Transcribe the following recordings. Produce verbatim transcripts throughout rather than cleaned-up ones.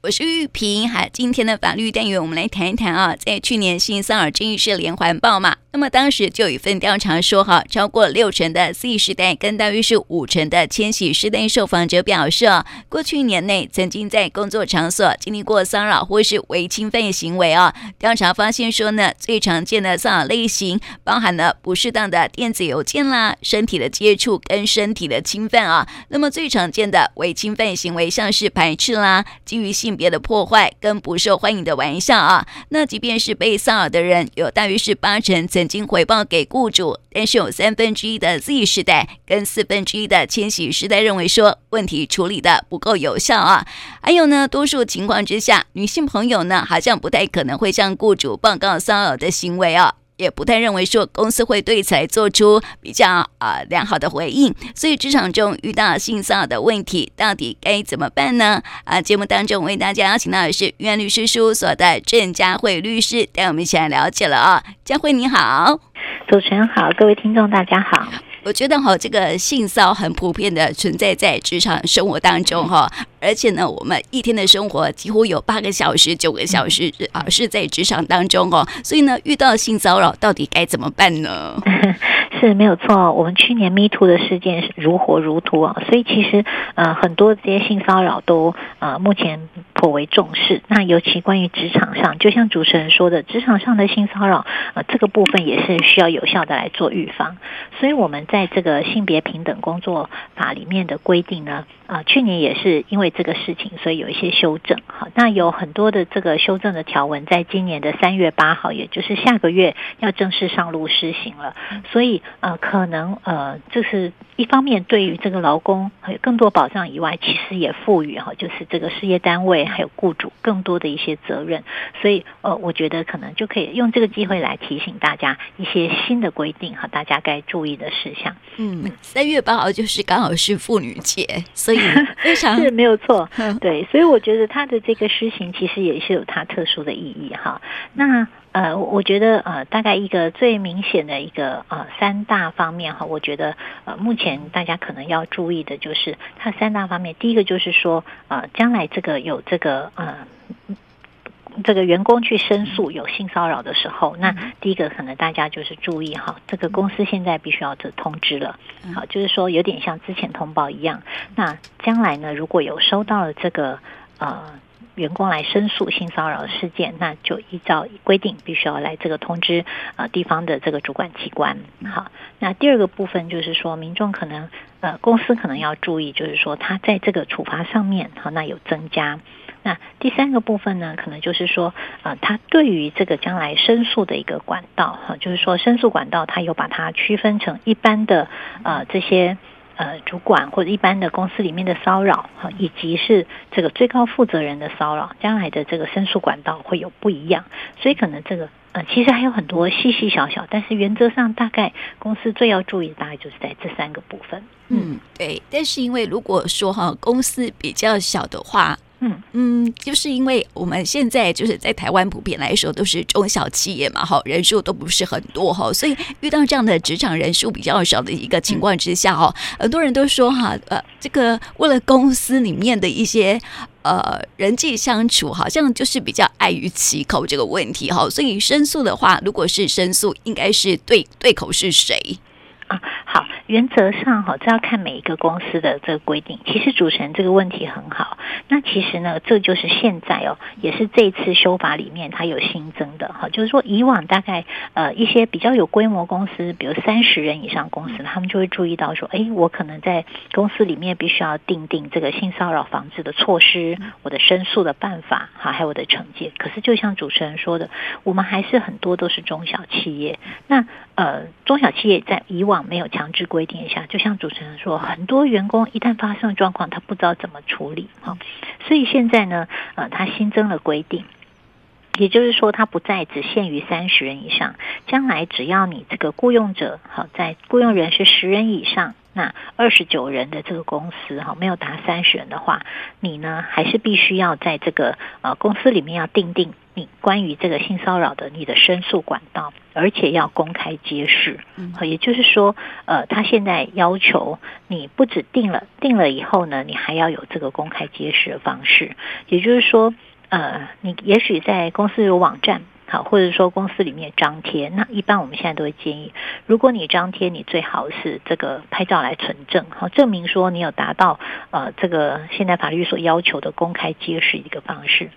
我是玉萍。好，今天的法律单元我们来谈一谈啊，在去年性骚扰争议是连环爆嘛，那么当时就有一份调查说哈，超过六成的 Z 世代跟大约是五成的千禧世代受访者表示、啊、过去一年内曾经在工作场所经历过骚扰或是为侵犯行为啊。调查发现说呢，最常见的骚扰类型包含了不适当的电子邮件啦、身体的接触跟身体的侵犯啊。那么最常见的为侵犯行为像是排斥啦、基于性性别的破坏跟不受欢迎的玩笑啊，那即便是被骚扰的人，有大约是八成曾经回报给雇主，但是有三分之一的 Z 世代跟四分之一的千禧世代认为说问题处理的不够有效啊。还有呢，多数情况之下，女性朋友呢好像不太可能会向雇主报告骚扰的行为啊。也不太认为说公司会对此来做出比较、呃、良好的回应，所以职场中遇到性骚扰的问题到底该怎么办呢、啊、节目当中为大家邀请到的是云安律师事务所的郑佳慧律师，带我们一起来了解了啊、哦。佳慧你好。主持人好，各位听众大家好。我觉得、哦、这个性骚扰很普遍的存在在职场生活当中、哦、而且呢，我们一天的生活几乎有八个小时、九个小时、啊、是在职场当中、哦、所以呢，遇到性骚扰到底该怎么办呢？是没有错，我们去年 MeToo 的事件是如火如荼、哦、所以其实、呃、很多这些性骚扰都、呃、目前颇为重视。那尤其关于职场上，就像主持人说的，职场上的性骚扰、呃、这个部分也是需要有效的来做预防。所以我们在这个性别平等工作法里面的规定呢，呃，去年也是因为这个事情，所以有一些修正。好，那有很多的这个修正的条文，在今年的三月八号，也就是下个月要正式上路施行了。所以呃，可能呃，就是一方面对于这个劳工有更多保障以外，其实也赋予哈、哦，就是这个事业单位还有雇主更多的一些责任。所以呃，我觉得可能就可以用这个机会来提醒大家一些新的规定哈，大家该注意的事项。嗯，三月八号就是刚好是妇女节，所以非常是没有错。对，所以我觉得它的这个施行其实也是有它特殊的意义哈。那呃，我觉得呃，大概一个最明显的一个呃三大方面哈，我觉得呃，目前大家可能要注意的就是它三大方面。第一个就是说呃，将来这个有这个呃。这个员工去申诉有性骚扰的时候，那第一个可能大家就是注意哈，这个公司现在必须要通知了，好，就是说有点像之前通报一样。那将来呢，如果有收到了这个呃。员工来申诉性骚扰事件，那就依照规定必须要来这个通知呃地方的这个主管机关。好，那第二个部分就是说，民众可能呃公司可能要注意，就是说他在这个处罚上面好那有增加。那第三个部分呢，可能就是说呃他对于这个将来申诉的一个管道哈，就是说申诉管道他有把它区分成一般的呃这些。呃，主管或者一般的公司里面的骚扰，以及是这个最高负责人的骚扰，将来的这个申诉管道会有不一样，所以可能这个呃，其实还有很多细细小小，但是原则上大概公司最要注意的大概就是在这三个部分。嗯，对。但是因为如果说哈公司比较小的话。嗯嗯，就是因为我们现在就是在台湾普遍来说都是中小企业嘛，人数都不是很多，所以遇到这样的职场人数比较少的一个情况之下，很多人都说哈，呃，这个为了公司里面的一些呃人际相处，好像就是比较碍于其口这个问题，所以申诉的话，如果是申诉，应该是对对口是谁？啊，好，原则上哈，这要看每一个公司的这个规定。其实主持人这个问题很好，那其实呢，这就是现在哦，也是这一次修法里面它有新增的哈，就是说以往大概呃一些比较有规模公司，比如三十人以上公司，他们就会注意到说，哎，我可能在公司里面必须要定定这个性骚扰防治的措施，我的申诉的办法哈，还有我的惩戒。可是就像主持人说的，我们还是很多都是中小企业，那呃中小企业在以往没有强制规定一下，就像主持人说，很多员工一旦发生状况，他不知道怎么处理哈、哦，所以现在呢，呃，他新增了规定，也就是说，他不再只限于三十人以上，将来只要你这个雇用者好在雇用人是十人以上。那二十九人的这个公司没有达三十人的话，你呢还是必须要在这个呃公司里面要定定你关于这个性骚扰的你的申诉管道，而且要公开揭示。嗯，也就是说呃，他现在要求你不只定了定了以后呢，你还要有这个公开揭示的方式。也就是说呃，你也许在公司有网站好，或者说公司里面张贴，那一般我们现在都会建议，如果你张贴，你最好是这个拍照来存证，好证明说你有达到呃这个现代法律所要求的公开揭示一个方式。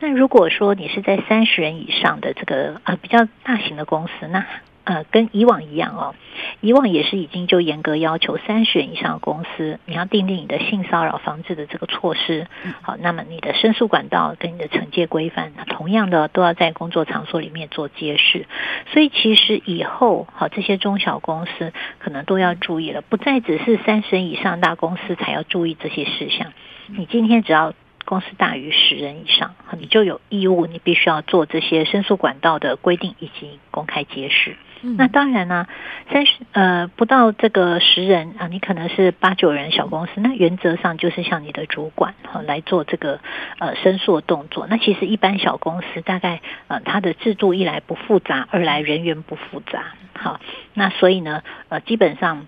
那如果说你是在三十人以上的这个呃比较大型的公司，那呃跟以往一样哦，以往也是已经就严格要求三十人以上的公司，你要订定你的性骚扰防治的这个措施。好，那么你的申诉管道跟你的惩戒规范，同样的都要在工作场所里面做揭示。所以其实以后好，这些中小公司可能都要注意了，不再只是三十人以上大公司才要注意这些事项。你今天只要公司大于十人以上，你就有义务，你必须要做这些申诉管道的规定以及公开揭示。嗯，那当然呢，三十呃不到这个十人啊，你可能是八九人小公司，那原则上就是向你的主管哈，啊，来做这个呃申诉动作。那其实一般小公司大概呃它的制度一来不复杂，二来人员不复杂，好，那所以呢呃基本上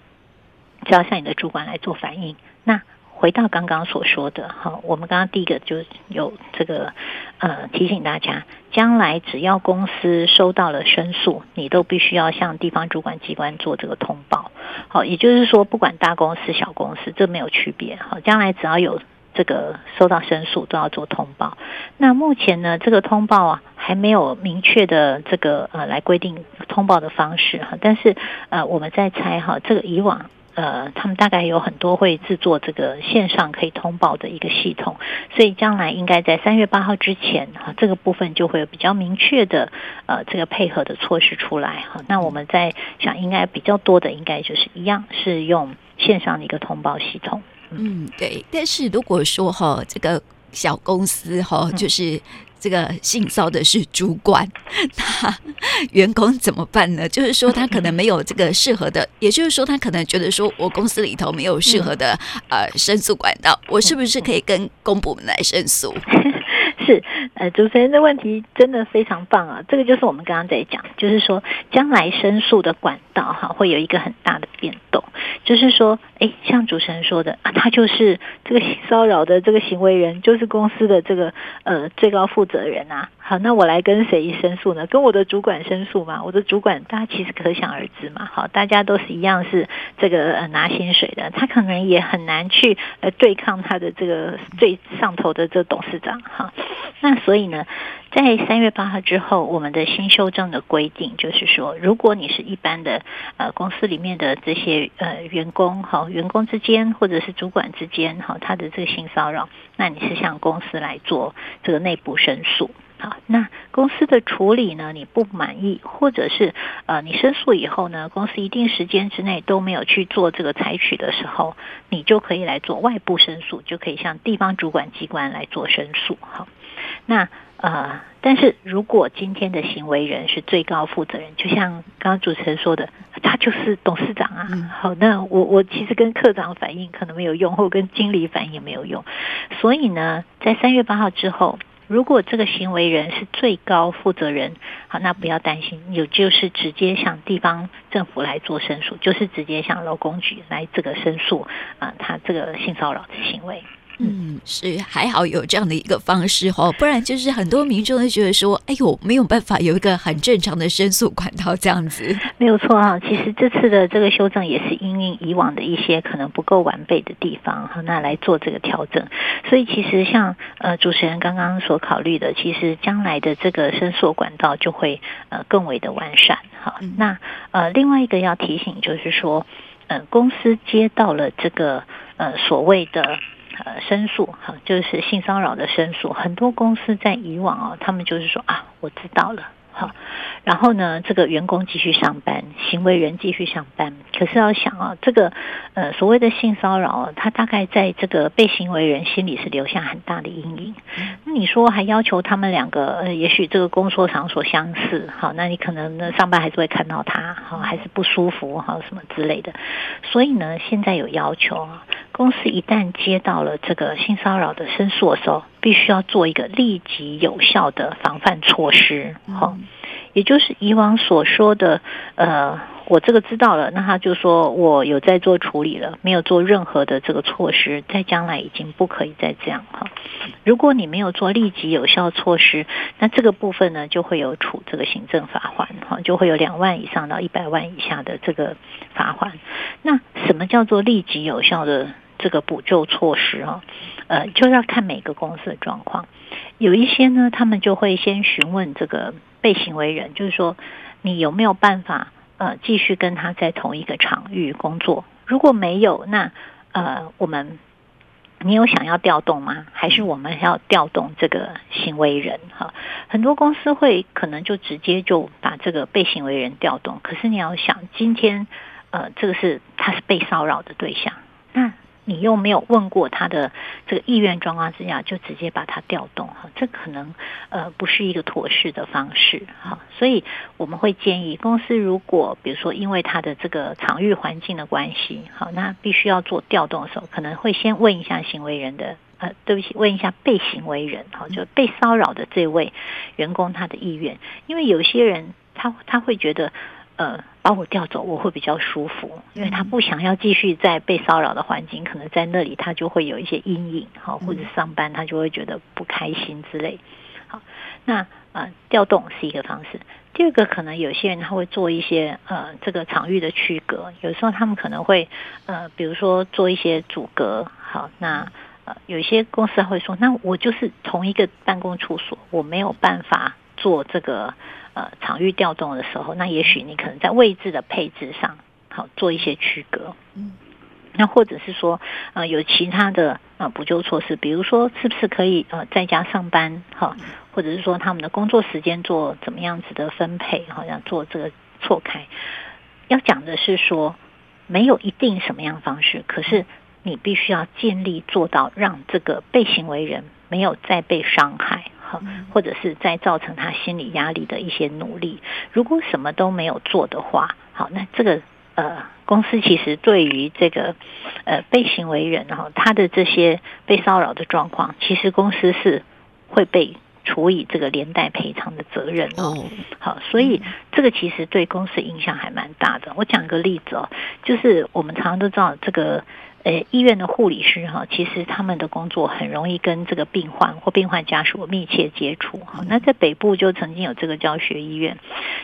只要向你的主管来做反映。那回到刚刚所说的哈，我们刚刚第一个就有这个呃提醒大家，将来只要公司收到了申诉，你都必须要向地方主管机关做这个通报。好，也就是说不管大公司小公司这没有区别，好，将来只要有这个收到申诉都要做通报。那目前呢这个通报啊还没有明确的这个呃来规定通报的方式哈，但是呃我们在猜哈，这个以往呃，他们大概有很多会制作这个线上可以通报的一个系统，所以将来应该在三月八号之前哈，这个部分就会有比较明确的呃这个配合的措施出来哈。那我们在想，应该比较多的应该就是一样是用线上的一个通报系统。嗯，嗯对。但是如果说哈，这个小公司哈，就是这个性骚的是主管，那员工怎么办呢？就是说他可能没有这个适合的，也就是说他可能觉得说我公司里头没有适合的、嗯、呃申诉管道，我是不是可以跟公部门来申诉？是，呃，主持人的问题真的非常棒啊！这个就是我们刚刚在讲，就是说将来申诉的管道哈，会有一个很大的变动，就是说，哎，像主持人说的啊，他就是这个性骚扰的这个行为人，就是公司的这个呃最高负责人啊。好，那我来跟谁申诉呢？跟我的主管申诉嘛。我的主管，大家其实可想而知嘛。好，大家都是一样是这个、呃、拿薪水的，他可能也很难去呃对抗他的这个最上头的这董事长哈。那所以呢，在三月八号之后，我们的新修正的规定就是说，如果你是一般的呃公司里面的这些呃员工哈、呃，员工之间或者是主管之间哈、呃，他的这个性骚扰，那你是向公司来做这个内部申诉。好，那公司的处理呢，你不满意，或者是呃你申诉以后呢，公司一定时间之内都没有去做这个采取的时候，你就可以来做外部申诉，就可以向地方主管机关来做申诉。好，那呃但是如果今天的行为人是最高负责人，就像刚刚主持人说的，他就是董事长啊。嗯、好，那我我其实跟科长反映可能没有用，或跟经理反映也没有用。所以呢，在三月八号之后，如果这个行为人是最高负责人，好，那不要担心，有就是直接向地方政府来做申诉，就是直接向劳工局来这个申诉啊、呃，他这个性骚扰的行为。嗯，是，还好有这样的一个方式哦，不然就是很多民众都觉得说，哎呦，没有办法有一个很正常的申诉管道这样子。没有错啊，其实这次的这个修正也是因应以往的一些可能不够完备的地方，那来做这个调整。所以其实像呃主持人刚刚所考虑的，其实将来的这个申诉管道就会呃更为的完善。好，那呃另外一个要提醒就是说，呃公司接到了这个呃所谓的呃，申诉哈，就是性骚扰的申诉，很多公司在以往哦，他们就是说啊，我知道了，好，然后呢，这个员工继续上班，行为人继续上班。可是要想啊，这个呃所谓的性骚扰，它大概在这个被行为人心里是留下很大的阴影。你说还要求他们两个，呃、也许这个工作场所相似，好，那你可能上班还是会看到他，好，还是不舒服，好，什么之类的。所以呢，现在有要求啊，公司一旦接到了这个性骚扰的申诉的时候，必须要做一个立即有效的防范措施，好，嗯，也就是以往所说的，呃。我这个知道了，那他就说我有在做处理了，没有做任何的这个措施，在将来已经不可以再这样哈。如果你没有做立即有效措施，那这个部分呢就会有处这个行政罚锾哈，就会有两万以上到一百万以下的这个罚锾。那什么叫做立即有效的这个补救措施哈？呃，就要看每个公司的状况。有一些呢，他们就会先询问这个被行为人，就是说你有没有办法，呃，继续跟他在同一个场域工作。如果没有，那呃，我们你有想要调动吗？还是我们要调动这个行为人？哈，很多公司会可能就直接就把这个被行为人调动。可是你要想，今天呃，这个是他是被骚扰的对象，那你又没有问过他的这个意愿状况之下，就直接把他调动哈，这可能呃不是一个妥适的方式哈，所以我们会建议公司如果比如说因为他的这个场域环境的关系，好，那必须要做调动的时候，可能会先问一下行为人的呃，对不起，问一下被行为人哈，就被骚扰的这位员工他的意愿，因为有些人他他会觉得，呃，把我调走我会比较舒服，因为他不想要继续在被骚扰的环境，可能在那里他就会有一些阴影，好，或者上班他就会觉得不开心之类。好，那呃调动是一个方式。第二个，可能有些人他会做一些呃这个场域的区隔，有时候他们可能会呃比如说做一些阻隔，好，那呃有些公司会说，那我就是同一个办公处所，我没有办法做这个呃场域调动的时候，那也许你可能在位置的配置上，好，做一些区隔。嗯，那或者是说呃有其他的呃补救措施，比如说是不是可以呃在家上班哈，或者是说他们的工作时间做怎么样子的分配，好，要做这个错开。要讲的是说没有一定什么样方式，可是你必须要尽力做到让这个被行为人没有再被伤害，或者是在造成他心理压力的一些努力。如果什么都没有做的话，好，那这个呃公司其实对于这个呃被行为人哈，他的这些被骚扰的状况，其实公司是会被处以这个连带赔偿的责任哦。好，所以这个其实对公司影响还蛮大的。我讲个例子哦，就是我们常常都知道这个呃，医院的护理师哈，其实他们的工作很容易跟这个病患或病患家属密切接触哈。那在北部就曾经有这个教学医院，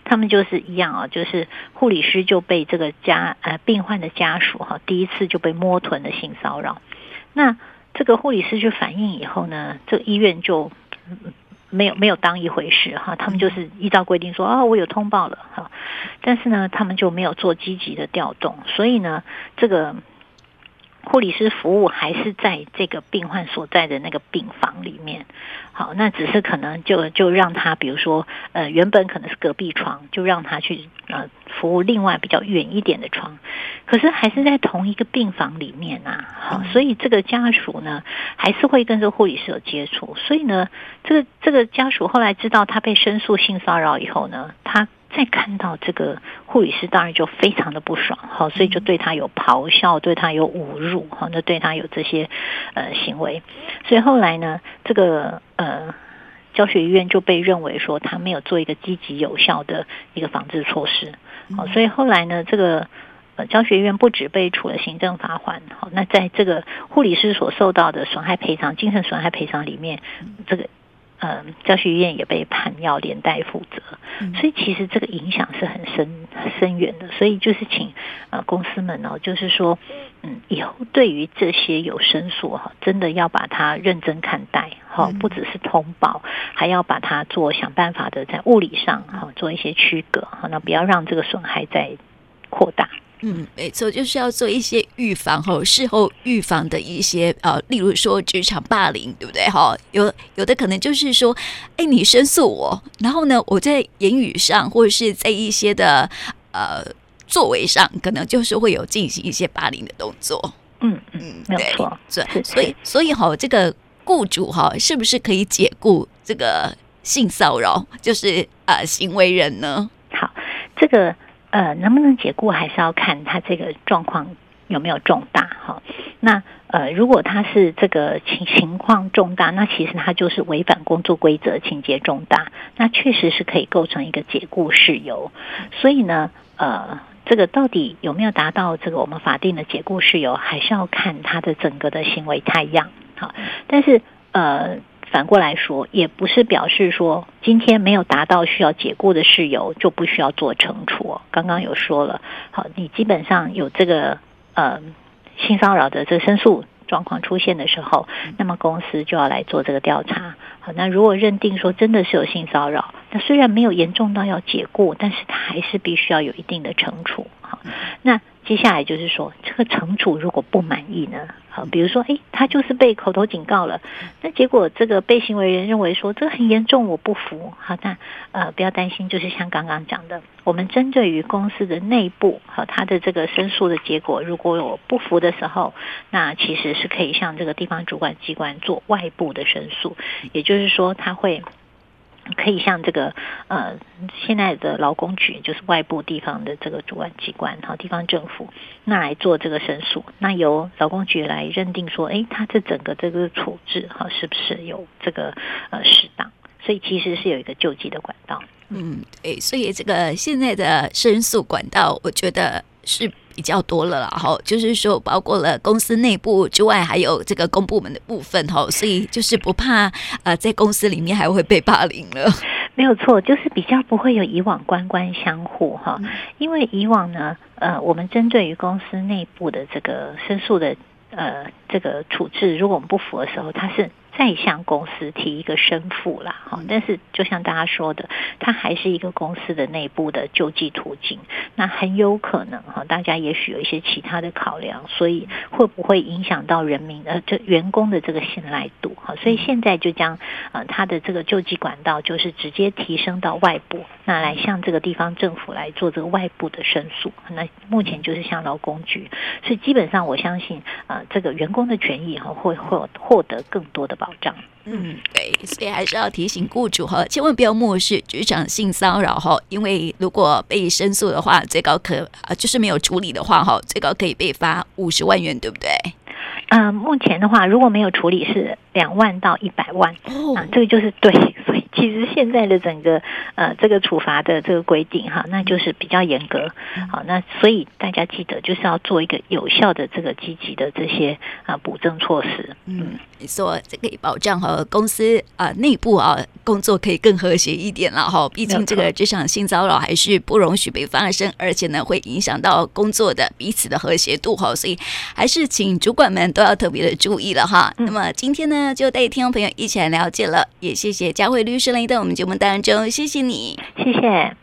他们就是一样啊，就是护理师就被这个家呃病患的家属哈，第一次就被摸臀的性骚扰。那这个护理师去反映以后呢，这个医院就没有没有当一回事哈，他们就是依照规定说啊，我有通报了哈，但是呢，他们就没有做积极的调动，所以呢，这个护理师服务还是在这个病患所在的那个病房里面，好，那只是可能就就让他，比如说，呃，原本可能是隔壁床，就让他去呃服务另外比较远一点的床，可是还是在同一个病房里面啊，好，所以这个家属呢，还是会跟这个护理师有接触，所以呢，这个这个家属后来知道他被申诉性骚扰以后呢，他再看到这个护理师，当然就非常的不爽，好，所以就对他有咆哮，对他有侮辱，好，那对他有这些呃行为，所以后来呢，这个呃教学医院就被认为说他没有做一个积极有效的一个防治措施，好，所以后来呢，这个呃教学医院不止被处了行政罚锾，好，那在这个护理师所受到的损害赔偿、精神损害赔偿里面，这个呃，教学医院也被判要连带负责，所以其实这个影响是很深深远的。所以就是请呃公司们哦，就是说，嗯，以后对于这些有申诉哈，真的要把它认真看待哈，哦，不只是通报，还要把它做想办法的在物理上哈，哦，做一些区隔哈，哦，那不要让这个损害再扩大。嗯，没错，就是要做一些预防哈，事后预防的一些呃，例如说职场霸凌，对不对哈？有有的可能就是说，哎，你申诉我，然后呢，我在言语上或者是在一些的呃作为上，可能就是会有进行一些霸凌的动作。嗯嗯，没有错，所以所以哈，这个雇主哈是不是可以解雇这个性骚扰就是呃行为人呢？好，这个呃能不能解雇还是要看他这个状况有没有重大哈。那呃如果他是这个情情况重大，那其实他就是违反工作规则情节重大，那确实是可以构成一个解雇事由。所以呢呃这个到底有没有达到这个我们法定的解雇事由，还是要看他的整个的行为态样。好，但是呃反过来说，也不是表示说今天没有达到需要解雇的事由就不需要做惩处哦。刚刚有说了，好，你基本上有这个呃性骚扰的这个申诉状况出现的时候，那么公司就要来做这个调查。好，那如果认定说真的是有性骚扰，那虽然没有严重到要解雇，但是它还是必须要有一定的惩处。好，那接下来就是说这个惩处如果不满意呢，好，比如说诶他就是被口头警告了，那结果这个被行为人认为说这个很严重我不服，好，那呃不要担心，就是像刚刚讲的，我们针对于公司的内部好他的这个申诉的结果如果有不服的时候，那其实是可以向这个地方主管机关做外部的申诉，也就是说他会可以向这个呃现在的劳工局，就是外部地方的这个主管机关和地方政府，那来做这个申诉，那由劳工局来认定说诶他这整个这个处置哈是不是有这个呃适当，所以其实是有一个救济的管道。嗯，对，所以这个现在的申诉管道我觉得是比较多了啦，就是说包括了公司内部之外，还有这个公部门的部分，所以就是不怕、呃、在公司里面还会被霸凌了。没有错，就是比较不会有以往官官相护哈、嗯，因为以往呢，呃，我们针对于公司内部的这个申诉的呃这个处置，如果我们不符的时候，它是再向公司提一个申复啦，但是就像大家说的，它还是一个公司的内部的救济途径，那很有可能大家也许有一些其他的考量，所以会不会影响到人民呃这员工的这个信赖度，所以现在就将呃它的这个救济管道就是直接提升到外部，那来向这个地方政府来做这个外部的申诉，那目前就是向劳工局，所以基本上我相信呃这个员工的权益会会获得更多的保障。嗯，对，所以还是要提醒雇主千万不要漠视职场性骚扰，因为如果被申诉的话，最高可就是没有处理的话，最高可以被罚五十万元，对不对？呃，目前的话，如果没有处理是两万到一百万，哦、啊，这个就是对，所以其实现在的整个呃这个处罚的这个规定哈，那就是比较严格，好，那所以大家记得就是要做一个有效的这个积极的这些啊补正措施，嗯，你说这可以保障和公司啊、呃、内部啊工作可以更和谐一点了哈，毕竟这个职场性骚扰还是不容许被发生，而且呢会影响到工作的彼此的和谐度哈，所以还是请主管们都要特别的注意了哈。嗯、那么今天呢就带听众朋友一起来了解了，也谢谢佳慧律师来到我们节目当中，谢谢你，谢谢。